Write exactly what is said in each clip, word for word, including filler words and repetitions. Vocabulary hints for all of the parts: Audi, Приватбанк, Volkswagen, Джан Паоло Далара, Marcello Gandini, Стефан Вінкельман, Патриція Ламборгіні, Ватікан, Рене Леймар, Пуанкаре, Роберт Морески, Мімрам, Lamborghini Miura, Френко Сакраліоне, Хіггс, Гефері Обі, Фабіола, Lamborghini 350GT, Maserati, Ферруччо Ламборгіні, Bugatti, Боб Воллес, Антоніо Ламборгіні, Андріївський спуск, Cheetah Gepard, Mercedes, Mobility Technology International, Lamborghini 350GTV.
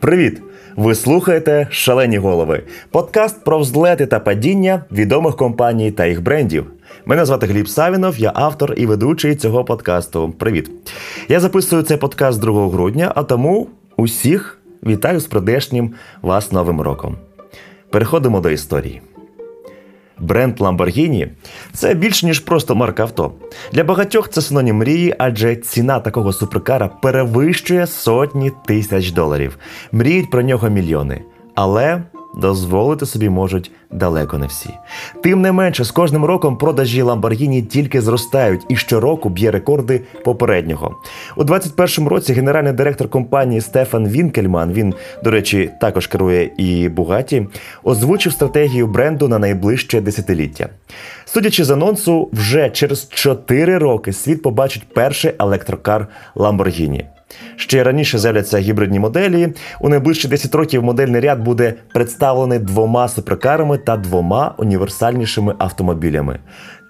Привіт! Ви слухаєте «Шалені голови» – подкаст про взлети та падіння відомих компаній та їх брендів. Мене звати Гліб Савінов, я автор і ведучий цього подкасту. Привіт! Я записую цей подкаст другого грудня, а тому усіх вітаю з прийдешнім вас Новим роком. Переходимо до історії. Бренд Lamborghini – це більше, ніж просто марка авто. Для багатьох це синонім мрії, адже ціна такого суперкара перевищує сотні тисяч доларів. Мріють про нього мільйони. Але дозволити собі можуть далеко не всі. Тим не менше, з кожним роком продажі Lamborghini тільки зростають і щороку б'є рекорди попереднього. У двадцять першому році генеральний директор компанії Стефан Вінкельман, він, до речі, також керує і Bugatti, озвучив стратегію бренду на найближче десятиліття. Судячи з анонсу, вже через чотири роки світ побачить перший електрокар Lamborghini. Ще раніше з'являться гібридні моделі. У найближчі десять років модельний ряд буде представлений двома суперкарами та двома універсальнішими автомобілями.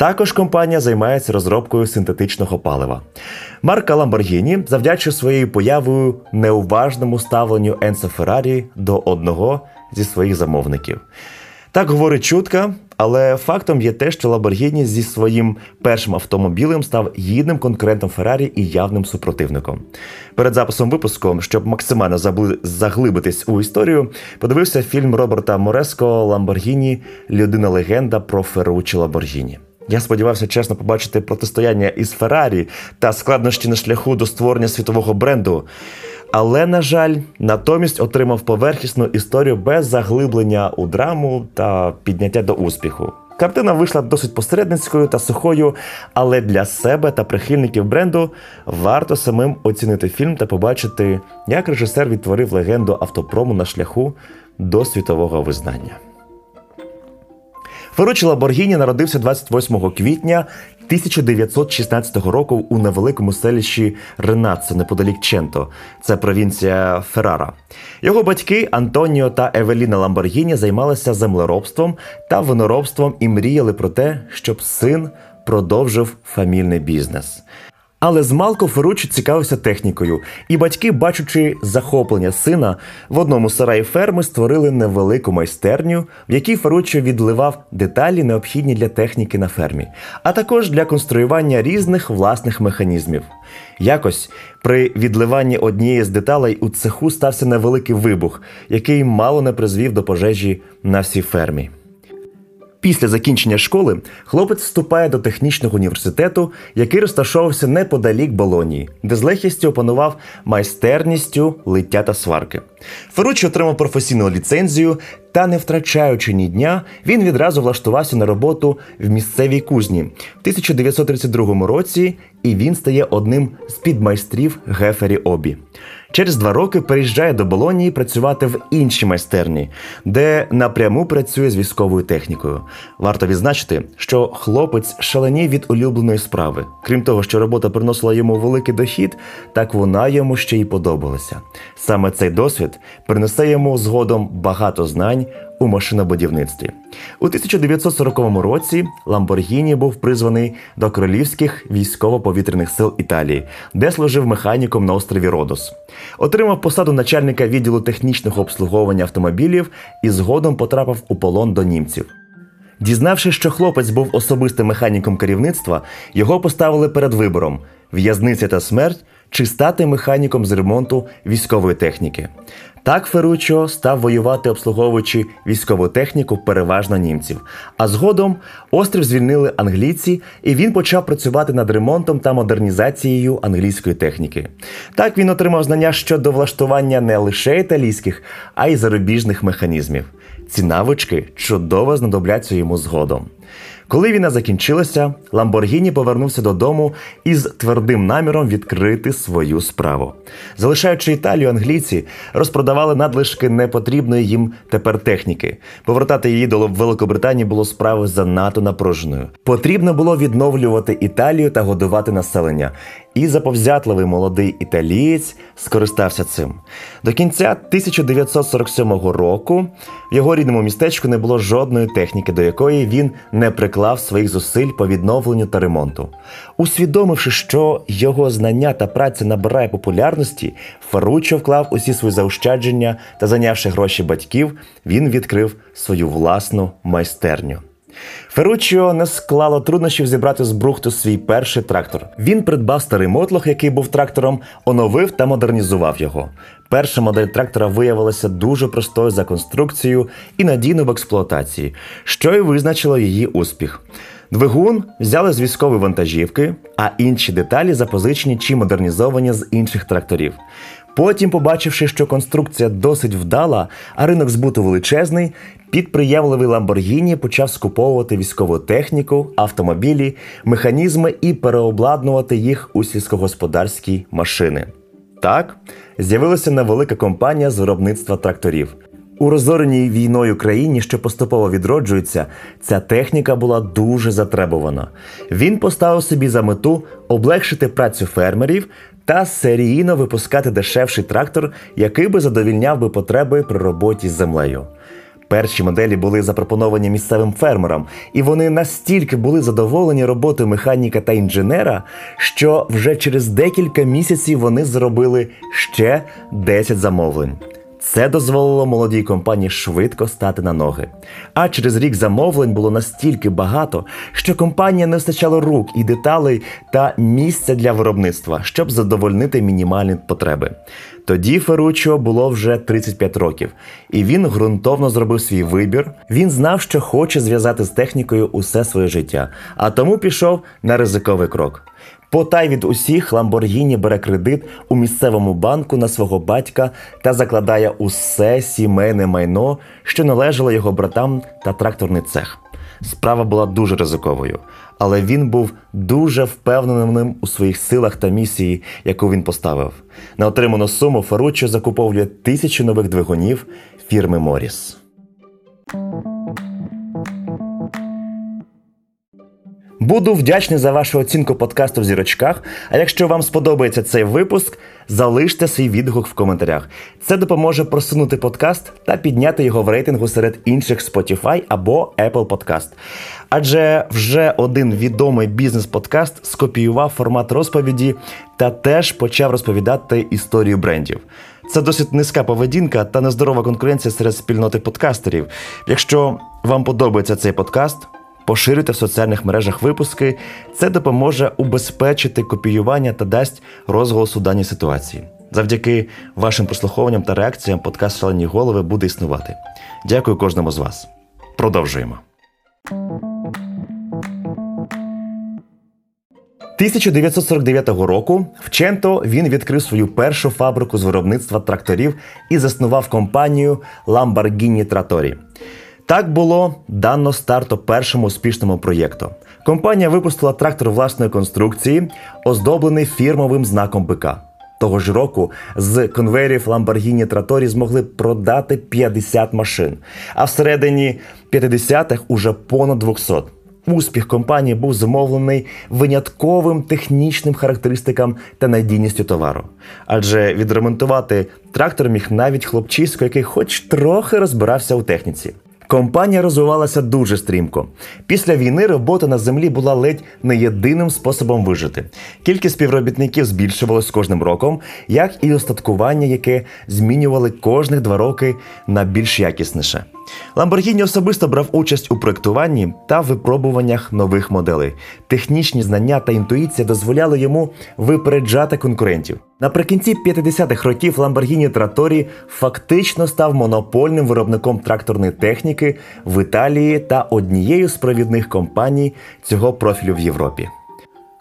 Також компанія займається розробкою синтетичного палива. Марка Lamborghini завдячує своєю появою неуважному ставленню Enzo Ferrari до одного зі своїх замовників. Так говорить чутка, але фактом є те, що Lamborghini зі своїм першим автомобілем став гідним конкурентом Ferrari і явним супротивником. Перед записом випуску, щоб максимально заглибитись у історію, подивився фільм Роберта Мореско «Ламборгіні. Людина-легенда про Ферруччо Ламборгіні». Я сподівався чесно побачити протистояння із Феррарі та складнощі на шляху до створення світового бренду. Але, на жаль, натомість отримав поверхісну історію без заглиблення у драму та підняття до успіху. Картина вийшла досить посередницькою та сухою, але для себе та прихильників бренду варто самим оцінити фільм та побачити, як режисер відтворив легенду автопрому на шляху до світового визнання. Ферруччо Ламборгіні народився двадцять восьмого квітня тисяча дев'ятсот шістнадцятого року у невеликому селищі Ренаццо, неподалік Ченто. Це провінція Феррара. Його батьки Антоніо та Евеліна Ламборгіні займалися землеробством та виноробством і мріяли про те, щоб син продовжив фамільний бізнес. Але змалку Ферруччо цікавився технікою, і батьки, бачучи захоплення сина, в одному сараї ферми створили невелику майстерню, в якій Ферруччо відливав деталі, необхідні для техніки на фермі, а також для конструювання різних власних механізмів. Якось при відливанні однієї з деталей у цеху стався невеликий вибух, який мало не призвів до пожежі на всій фермі. Після закінчення школи хлопець вступає до технічного університету, який розташовувався неподалік Болонії, де з легкістю опанував майстерністю лиття та сварки. Ферруччо отримав професійну ліцензію, та не втрачаючи ні дня, він відразу влаштувався на роботу в місцевій кузні в тисяча дев'ятсот тридцять другому році, і він стає одним з підмайстрів Гефері Обі. Через два роки переїжджає до Болонії працювати в іншій майстерні, де напряму працює з військовою технікою. Варто відзначити, що хлопець шаленів від улюбленої справи. Крім того, що робота приносила йому великий дохід, так вона йому ще й подобалася. Саме цей досвід принесе йому згодом багато знань у машинобудівництві. У тисяча дев'ятсот сороковому році Lamborghini був призваний до Королівських військово-повітряних сил Італії, де служив механіком на острові Родос. Отримав посаду начальника відділу технічного обслуговування автомобілів і згодом потрапив у полон до німців. Дізнавшись, що хлопець був особистим механіком керівництва, його поставили перед вибором – в'язниця та смерть, чи стати механіком з ремонту військової техніки. Так Ферруччо став воювати, обслуговуючи військову техніку переважно німців. А згодом острів звільнили англійці, і він почав працювати над ремонтом та модернізацією англійської техніки. Так він отримав знання щодо влаштування не лише італійських, а й зарубіжних механізмів. Ці навички чудово знадобляться йому згодом. Коли війна закінчилася, Lamborghini повернувся додому із твердим наміром відкрити свою справу. Залишаючи Італію, англійці розпродавали надлишки непотрібної їм тепер техніки. Повертати її до Великобританії було справи занадто напруженою. Потрібно було відновлювати Італію та годувати населення. І заповзятливий молодий італієць скористався цим. До кінця тисяча дев'ятсот сорок сьомого року в його рідному містечку не було жодної техніки, до якої він не прикликав доклав своїх зусиль по відновленню та ремонту. Усвідомивши, що його знання та праця набирає популярності, Ферруччо вклав усі свої заощадження та, зайнявши гроші батьків, він відкрив свою власну майстерню. Ферруччо не склало труднощів зібрати з брухту свій перший трактор. Він придбав старий мотлох, який був трактором, оновив та модернізував його. Перша модель трактора виявилася дуже простою за конструкцією і надійною в експлуатації, що й визначило її успіх. Двигун взяли з військової вантажівки, а інші деталі запозичені чи модернізовані з інших тракторів. Потім, побачивши, що конструкція досить вдала, а ринок збуту величезний, підприємливий Lamborghini почав скуповувати військову техніку, автомобілі, механізми і переобладнувати їх у сільськогосподарські машини. Так, з'явилася невелика компанія з виробництва тракторів. У розореній війною країні, що поступово відроджується, ця техніка була дуже затребувана. Він поставив собі за мету облегшити працю фермерів та серійно випускати дешевший трактор, який би задовільняв би потреби при роботі з землею. Перші моделі були запропоновані місцевим фермерам, і вони настільки були задоволені роботою механіка та інженера, що вже через декілька місяців вони зробили ще десять замовлень. Це дозволило молодій компанії швидко стати на ноги. А через рік замовлень було настільки багато, що компанія не вистачало рук і деталей та місця для виробництва, щоб задовольнити мінімальні потреби. Тоді Ферруччо було вже тридцять п'ять років, і він ґрунтовно зробив свій вибір. Він знав, що хоче зв'язати з технікою усе своє життя, а тому пішов на ризиковий крок. Потай від усіх, Ламборгіні бере кредит у місцевому банку на свого батька та закладає усе сімейне майно, що належало його братам та тракторний цех. Справа була дуже ризиковою, але він був дуже впевненим у своїх силах та місії, яку він поставив. На отриману суму Ферруччо закуповує тисячу нових двигунів фірми Моріс. Буду вдячний за вашу оцінку подкасту в зірочках, а якщо вам сподобається цей випуск, залиште свій відгук в коментарях. Це допоможе просунути подкаст та підняти його в рейтингу серед інших Spotify або Apple Podcast. Адже вже один відомий бізнес-подкаст скопіював формат розповіді та теж почав розповідати історію брендів. Це досить низька поведінка та нездорова конкуренція серед спільноти подкастерів. Якщо вам подобається цей подкаст, поширюйте в соціальних мережах випуски, це допоможе убезпечити копіювання та дасть розголос у даній ситуації. Завдяки вашим прослуховуванням та реакціям подкаст «Шалені голови» буде існувати. Дякую кожному з вас. Продовжуємо. тисяча дев'ятсот сорок дев'ятого року в Ченто він відкрив свою першу фабрику з виробництва тракторів і заснував компанію Lamborghini Trattori. Так було дано старту першому успішному проєкту. Компанія випустила трактор власної конструкції, оздоблений фірмовим знаком бика. Того ж року з конвейерів Lamborghini Trattori змогли продати п'ятдесят машин, а всередині п'ятдесятих уже понад двісті. Успіх компанії був зумовлений винятковим технічним характеристикам та надійністю товару. Адже відремонтувати трактор міг навіть хлопчисько, який хоч трохи розбирався у техніці. Компанія розвивалася дуже стрімко. Після війни робота на землі була ледь не єдиним способом вижити. Кількість співробітників збільшувалась з кожним роком, як і устаткування, яке змінювали кожних два роки на більш якісніше. Lamborghini особисто брав участь у проєктуванні та випробуваннях нових моделей. Технічні знання та інтуїція дозволяли йому випереджати конкурентів. Наприкінці п'ятдесятих років Lamborghini Trattori фактично став монопольним виробником тракторної техніки в Італії та однією з провідних компаній цього профілю в Європі.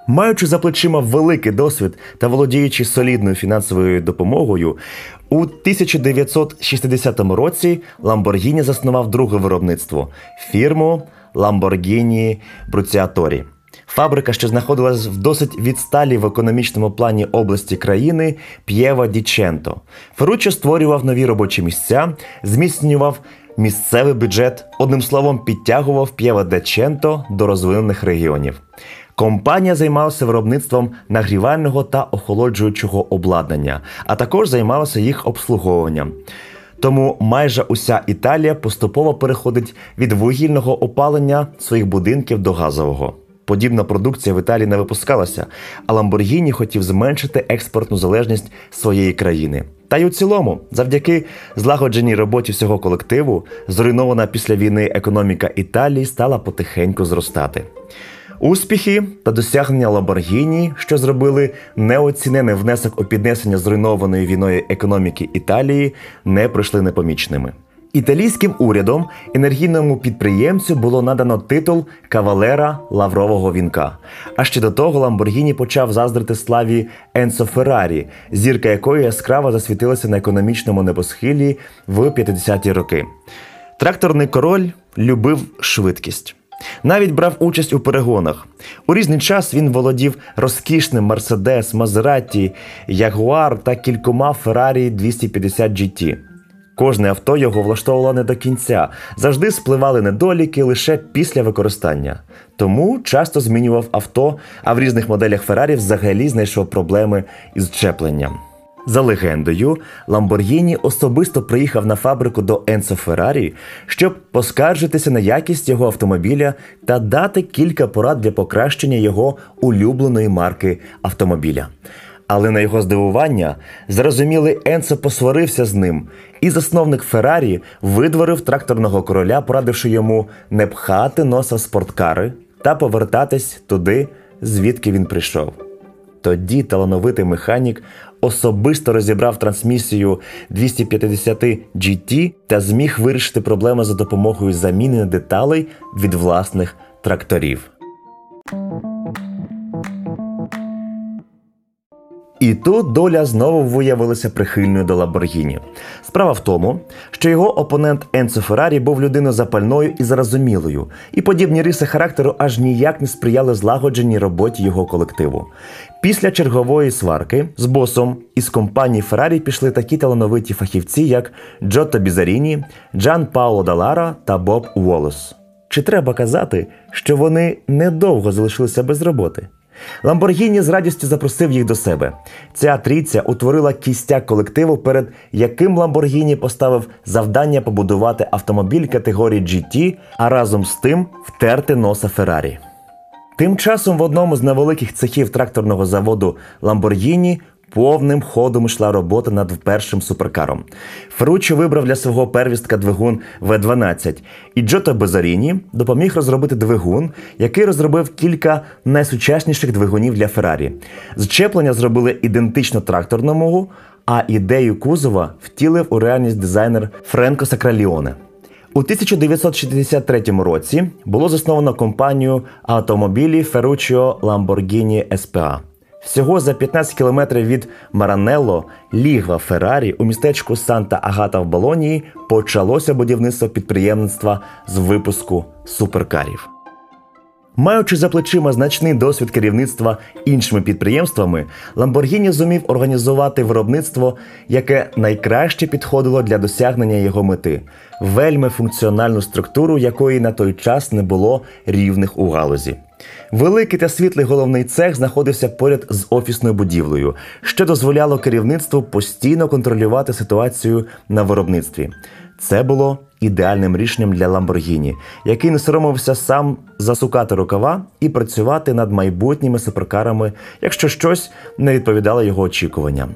Маючи за плечима великий досвід та володіючи солідною фінансовою допомогою, у тисяча дев'ятсот шістдесятому році Lamborghini заснував друге виробництво – фірму Lamborghini Bruciatori. Фабрика, що знаходилась в досить відсталій в економічному плані області країни П'єва ді Ченто. Ферруччо створював нові робочі місця, зміцнював місцевий бюджет, одним словом підтягував П'єва ді Ченто до розвинених регіонів. Компанія займалася виробництвом нагрівального та охолоджуючого обладнання, а також займалася їх обслуговуванням. Тому майже уся Італія поступово переходить від вугільного опалення своїх будинків до газового. Подібна продукція в Італії не випускалася, а Lamborghini хотів зменшити експортну залежність своєї країни. Та й у цілому, завдяки злагодженій роботі всього колективу, зруйнована після війни економіка Італії стала потихеньку зростати. Успіхи та досягнення Lamborghini, що зробили неоцінений внесок у піднесення зруйнованої війною економіки Італії, не пройшли непоміченими. Італійським урядом енергійному підприємцю було надано титул «Кавалера лаврового вінка». А ще до того Ламборгіні почав заздрити славі Енцо Феррарі, зірка якої яскраво засвітилася на економічному небосхилі в п'ятдесяті роки. Тракторний король любив швидкість. Навіть брав участь у перегонах. У різний час він володів розкішним Mercedes, Maserati, Jaguar та кількома Ferrari двісті п'ятдесят джі ті. Кожне авто його влаштовувало не до кінця, завжди спливали недоліки лише після використання. Тому часто змінював авто, а в різних моделях Феррарі взагалі знайшов проблеми із щепленням. За легендою, Ламборгіні особисто приїхав на фабрику до Енцо Феррарі, щоб поскаржитися на якість його автомобіля та дати кілька порад для покращення його улюбленої марки автомобіля. Але на його здивування, зрозумілий Енцо посварився з ним, і засновник Феррарі видворив тракторного короля, порадивши йому не пхати носа в спорткари та повертатись туди, звідки він прийшов. Тоді талановитий механік особисто розібрав трансмісію двісті п'ятдесят джі ті та зміг вирішити проблеми за допомогою заміни деталей від власних тракторів. І тут доля знову виявилася прихильною до Lamborghini. Справа в тому, що його опонент Енцо Феррарі був людиною запальною і зарозумілою, і подібні риси характеру аж ніяк не сприяли злагодженій роботі його колективу. Після чергової сварки з босом із компанії Феррарі пішли такі талановиті фахівці, як Джотто Бідзарріні, Джан Паоло Далара та Боб Воллес. Чи треба казати, що вони недовго залишилися без роботи? Lamborghini з радістю запросив їх до себе. Ця трійця утворила кістяк колективу, перед яким Lamborghini поставив завдання побудувати автомобіль категорії джі ті, а разом з тим втерти носа Феррарі. Тим часом в одному з невеликих цехів тракторного заводу Lamborghini повним ходом йшла робота над першим суперкаром. Ферруччо вибрав для свого первістка двигун ве дванадцять, і Джотто Бідзарріні допоміг розробити двигун, який розробив кілька найсучасніших двигунів для Феррарі. Зчеплення зробили ідентично тракторному, а ідею кузова втілив у реальність дизайнер Френко Сакраліоне. У тисяча дев'ятсот шістдесят третьому році було засновано компанію автомобілі Ферруччо Ламборгіні ес пі а. Всього за п'ятнадцять кілометрів від Маранелло, лігва Феррарі, у містечку Санта-Агата в Болонії почалося будівництво підприємництва з випуску суперкарів. Маючи за плечима значний досвід керівництва іншими підприємствами, Lamborghini зумів організувати виробництво, яке найкраще підходило для досягнення його мети – вельми функціональну структуру, якої на той час не було рівних у галузі. Великий та світлий головний цех знаходився поряд з офісною будівлею, що дозволяло керівництву постійно контролювати ситуацію на виробництві. Це було ідеальним рішенням для Lamborghini, який не соромився сам засукати рукава і працювати над майбутніми суперкарами, якщо щось не відповідало його очікуванням.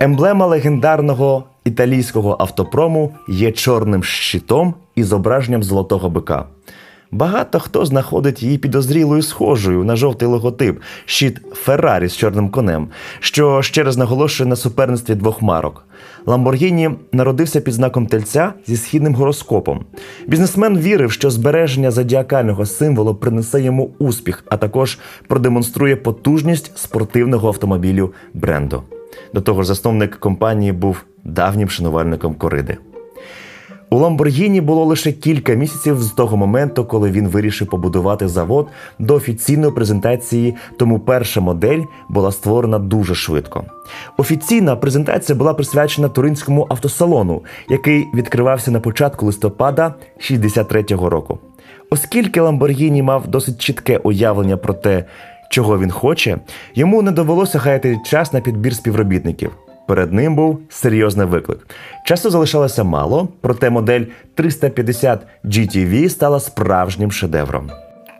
Емблема легендарного італійського автопрому є чорним щитом із зображенням золотого бика. Багато хто знаходить її підозрілою схожою на жовтий логотип – щит Феррарі з чорним конем, що ще раз наголошує на суперництві двох марок. Ламборгіні народився під знаком Тельця зі східним гороскопом. Бізнесмен вірив, що збереження зодіакального символу принесе йому успіх, а також продемонструє потужність спортивного автомобілю бренду. До того ж, засновник компанії був давнім шанувальником кориди. У Lamborghini було лише кілька місяців з того моменту, коли він вирішив побудувати завод до офіційної презентації, тому перша модель була створена дуже швидко. Офіційна презентація була присвячена Туринському автосалону, який відкривався на початку листопада шістдесят третього року. Оскільки Lamborghini мав досить чітке уявлення про те, чого він хоче, йому не довелося гаяти час на підбір співробітників. Перед ним був серйозний виклик. Часу залишалося мало, проте модель триста п'ятдесят джі ті ві стала справжнім шедевром.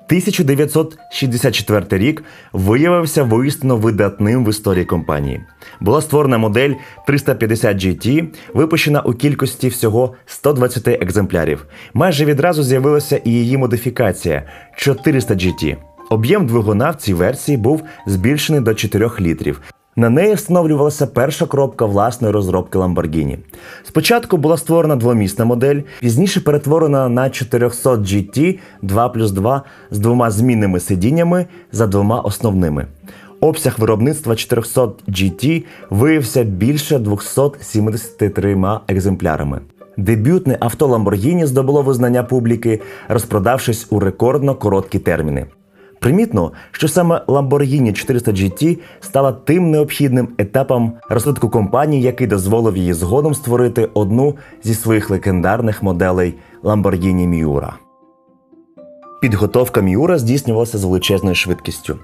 тисяча дев'ятсот шістдесят четвертий рік виявився воістину видатним в історії компанії. Була створена модель триста п'ятдесят джі ті, випущена у кількості всього ста двадцяти екземплярів. Майже відразу з'явилася і її модифікація – чотириста джі ті. Об'єм двигуна в цій версії був збільшений до чотирьох літрів. На неї встановлювалася перша коробка власної розробки Lamborghini. Спочатку була створена двомісна модель, пізніше перетворена на чотириста джі ті два плюс два з двома змінними сидіннями за двома основними. Обсяг виробництва чотириста джі ті виявився більше двохсот сімдесяти трьома екземплярами. Дебютне авто Lamborghini здобуло визнання публіки, розпродавшись у рекордно короткі терміни. Примітно, що саме Lamborghini чотириста джі ті стала тим необхідним етапом розвитку компанії, який дозволив їй згодом створити одну зі своїх легендарних моделей – Lamborghini Miura. Підготовка Miura здійснювалася з величезною швидкістю.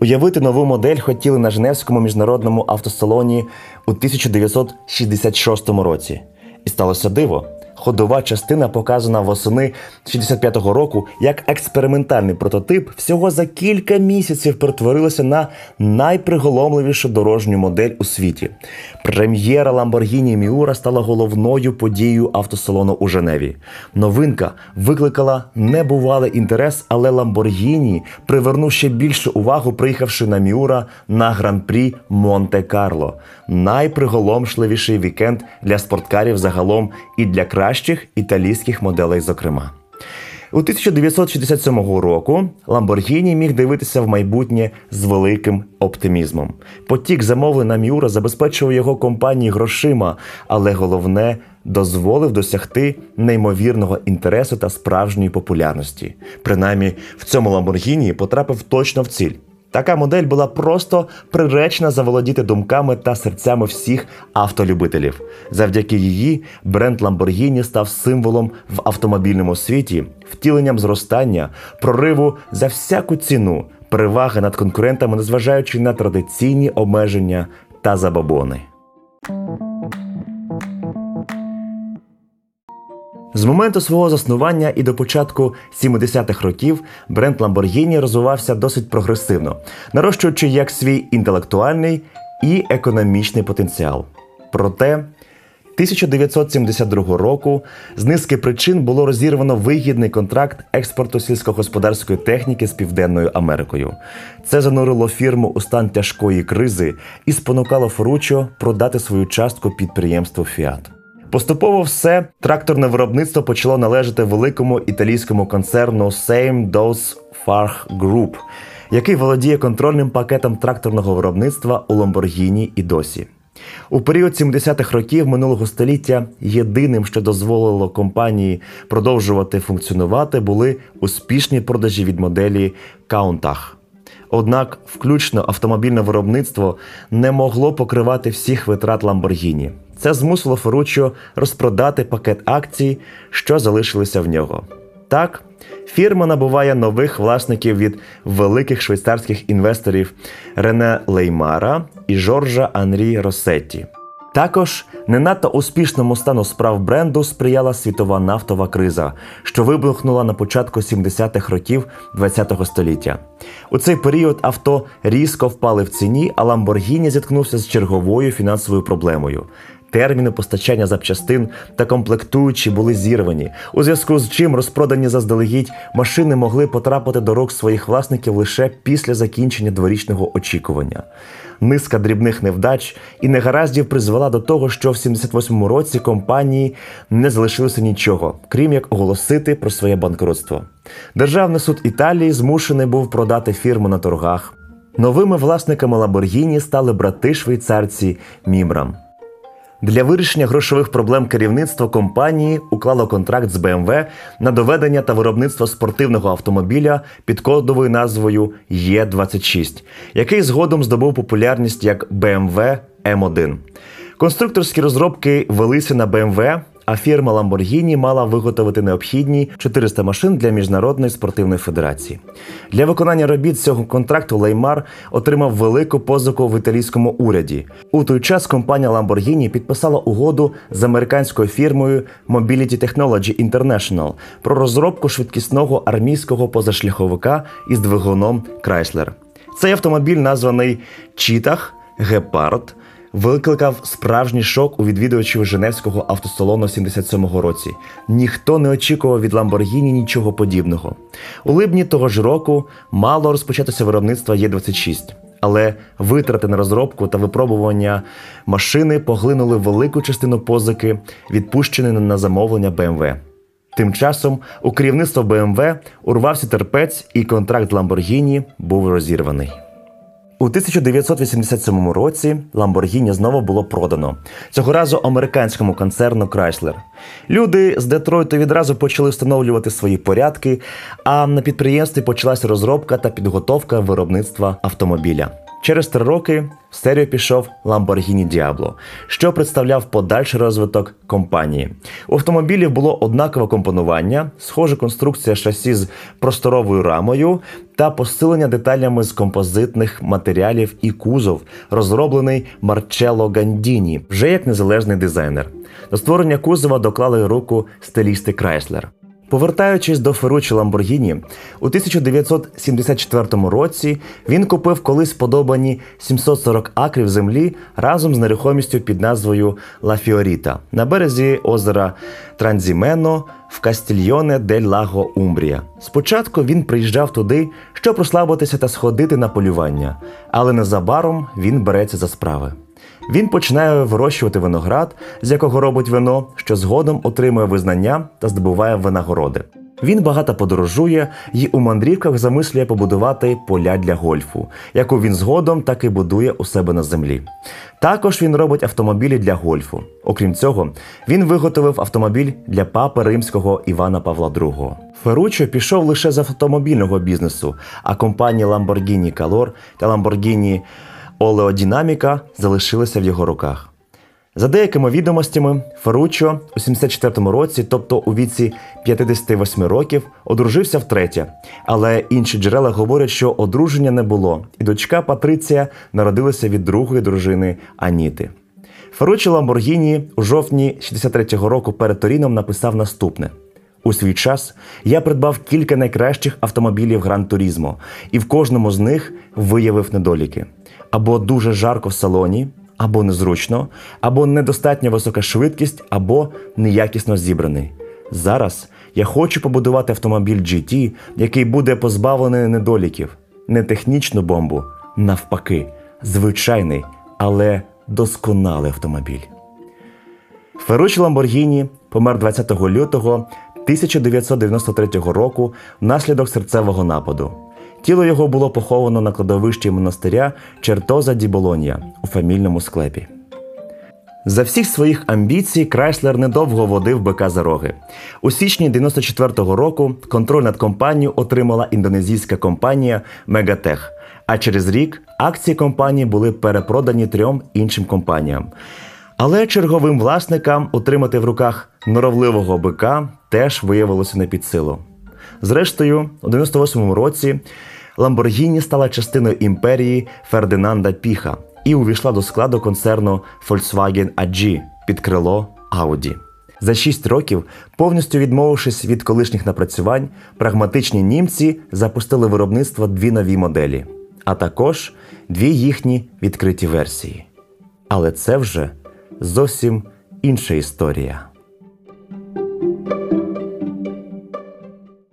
Уявити нову модель хотіли на Женевському міжнародному автосалоні у тисяча дев'ятсот шістдесят шостому році. І сталося диво. Ходова частина показана восени шістдесят п'ятого року як експериментальний прототип, всього за кілька місяців перетворилася на найприголомливішу дорожню модель у світі. Прем'єра Lamborghini Miura стала головною подією автосалону у Женеві. Новинка викликала небувалий інтерес, але Lamborghini привернув ще більшу увагу, приїхавши на Miura на гран-прі Монте-Карло. Найприголомшливіший вікенд для спорткарів загалом і для кращих кращих італійських моделей зокрема. У тисяча дев'ятсот шістдесят сьомому року Lamborghini міг дивитися в майбутнє з великим оптимізмом. Потік замовлень на Miura забезпечував його компанії грошима, але головне – дозволив досягти неймовірного інтересу та справжньої популярності. Принаймні, в цьому Lamborghini потрапив точно в ціль. Така модель була просто приречена заволодіти думками та серцями всіх автолюбителів. Завдяки її бренд Lamborghini став символом в автомобільному світі, втіленням зростання, прориву за всяку ціну, переваги над конкурентами, незважаючи на традиційні обмеження та забобони. З моменту свого заснування і до початку сімдесятих років бренд Lamborghini розвивався досить прогресивно, нарощуючи як свій інтелектуальний і економічний потенціал. Проте тисяча дев'ятсот сімдесят другого року з низки причин було розірвано вигідний контракт експорту сільськогосподарської техніки з Південною Америкою. Це занурило фірму у стан тяжкої кризи і спонукало Ферруччо продати свою частку підприємству «Фіат». Поступово все тракторне виробництво почало належати великому італійському концерну Same Deutz-Fahr Group, який володіє контрольним пакетом тракторного виробництва у Lamborghini і досі. У період сімдесятих років минулого століття єдиним, що дозволило компанії продовжувати функціонувати, були успішні продажі від моделі Countach. Однак включно автомобільне виробництво не могло покривати всіх витрат Lamborghini. Це змусило Ферруччо розпродати пакет акцій, що залишилися в нього. Так, фірма набуває нових власників від великих швейцарських інвесторів Рене Леймара і Жоржа Анрі Росетті. Також не надто успішному стану справ бренду сприяла світова нафтова криза, що вибухнула на початку сімдесятих років ХХ століття. У цей період авто різко впали в ціні, а Lamborghini зіткнувся з черговою фінансовою проблемою. Терміни постачання запчастин та комплектуючі були зірвані, у зв'язку з чим розпродані заздалегідь машини могли потрапити до рук своїх власників лише після закінчення дворічного очікування. Низка дрібних невдач і негараздів призвела до того, що в сімдесят восьмому році компанії не залишилося нічого, крім як оголосити про своє банкрутство. Державний суд Італії змушений був продати фірму на торгах. Новими власниками Lamborghini стали брати-швейцарці Мімрам. Для вирішення грошових проблем керівництво компанії уклало контракт з бі ем ве на доведення та виробництво спортивного автомобіля під кодовою назвою Є двадцять шість, який згодом здобув популярність як бі ем ве ем один. Конструкторські розробки велися на бі ем ве, а фірма Lamborghini мала виготовити необхідні чотириста машин для Міжнародної спортивної федерації. Для виконання робіт з цього контракту Леймар отримав велику позику в італійському уряді. У той час компанія Lamborghini підписала угоду з американською фірмою Mobility Technology International про розробку швидкісного армійського позашляховика із двигуном Chrysler. Цей автомобіль, названий Cheetah Gepard, викликав справжній шок у відвідувачів Женевського автосалону в сімдесят сьомому році. Ніхто не очікував від Lamborghini нічого подібного. У липні того ж року мало розпочатися виробництво Е двадцять шість, але витрати на розробку та випробування машини поглинули велику частину позики, відпущеної на замовлення Бі Ем Ве. Тим часом у керівництво Бі Ем Ве урвався терпець, і контракт Lamborghini був розірваний. У тисяча дев'ятсот вісімдесят сьомому році Lamborghini знову було продано, цього разу американському концерну Chrysler. Люди з Детройту відразу почали встановлювати свої порядки, а на підприємстві почалася розробка та підготовка виробництва автомобіля. Через три роки в серію пішов Lamborghini Diablo, що представляв подальший розвиток компанії. У автомобілів було однакове компонування, схожа конструкція шасі з просторовою рамою та посилення деталями з композитних матеріалів і кузов, розроблений Марчелло Гандіні, вже як незалежний дизайнер. До створення кузова доклали руку стилісти Chrysler. Повертаючись до Ферруччо Ламборгіні, у тисяча дев'ятсот сімдесят четвертому році він купив колись подобані сімсот сорок акрів землі разом з нерухомістю під назвою Ла Фіоріта на березі озера Транзімено в Кастільйоне дель Лаго Умбрія. Спочатку він приїжджав туди, щоб розслабитися та сходити на полювання, але незабаром він береться за справи. Він починає вирощувати виноград, з якого робить вино, що згодом отримує визнання та здобуває винагороди. Він багато подорожує і у мандрівках замислює побудувати поля для гольфу, яку він згодом так і будує у себе на землі. Також він робить автомобілі для гольфу. Окрім цього, він виготовив автомобіль для папи римського Івана Павла другого. Ферруччо пішов лише з автомобільного бізнесу, а компанії Lamborghini Calor та Lamborghini Олеодинаміка залишилася в його руках. За деякими відомостями, Ферруччо у сімдесят четвертому році, тобто у віці п'ятдесят восьми років, одружився втретє. Але інші джерела говорять, що одруження не було, і дочка Патриція народилася від другої дружини Аніти. Ферруччо Ламборгіні у жовтні шістдесят третього року перед Торіном написав наступне. У свій час я придбав кілька найкращих автомобілів Гран-Турізмо, і в кожному з них виявив недоліки. Або дуже жарко в салоні, або незручно, або недостатньо висока швидкість, або неякісно зібраний. Зараз я хочу побудувати автомобіль джі ті, який буде позбавлений недоліків. Не технічну бомбу, навпаки, звичайний, але досконалий автомобіль. Ферруччо Ламборгіні помер двадцятого лютого тисяча дев'ятсот дев'яносто третього року внаслідок серцевого нападу. Тіло його було поховано на кладовищі монастиря Чертоза ді Болонья у фамільному склепі. За всіх своїх амбіцій Chrysler недовго водив бика за роги. У січні дев'яносто четвертого року контроль над компанією отримала індонезійська компанія Мегатех, а через рік акції компанії були перепродані трьом іншим компаніям. Але черговим власникам утримати в руках норовливого бика теж виявилося не під силу. Зрештою, у дев'яносто восьмому році Lamborghini стала частиною імперії Фердинанда Піха і увійшла до складу концерну Volkswagen А Джі під крило Audi. За шість років, повністю відмовившись від колишніх напрацювань, прагматичні німці запустили виробництво дві нові моделі, а також дві їхні відкриті версії. Але це вже зовсім інша історія.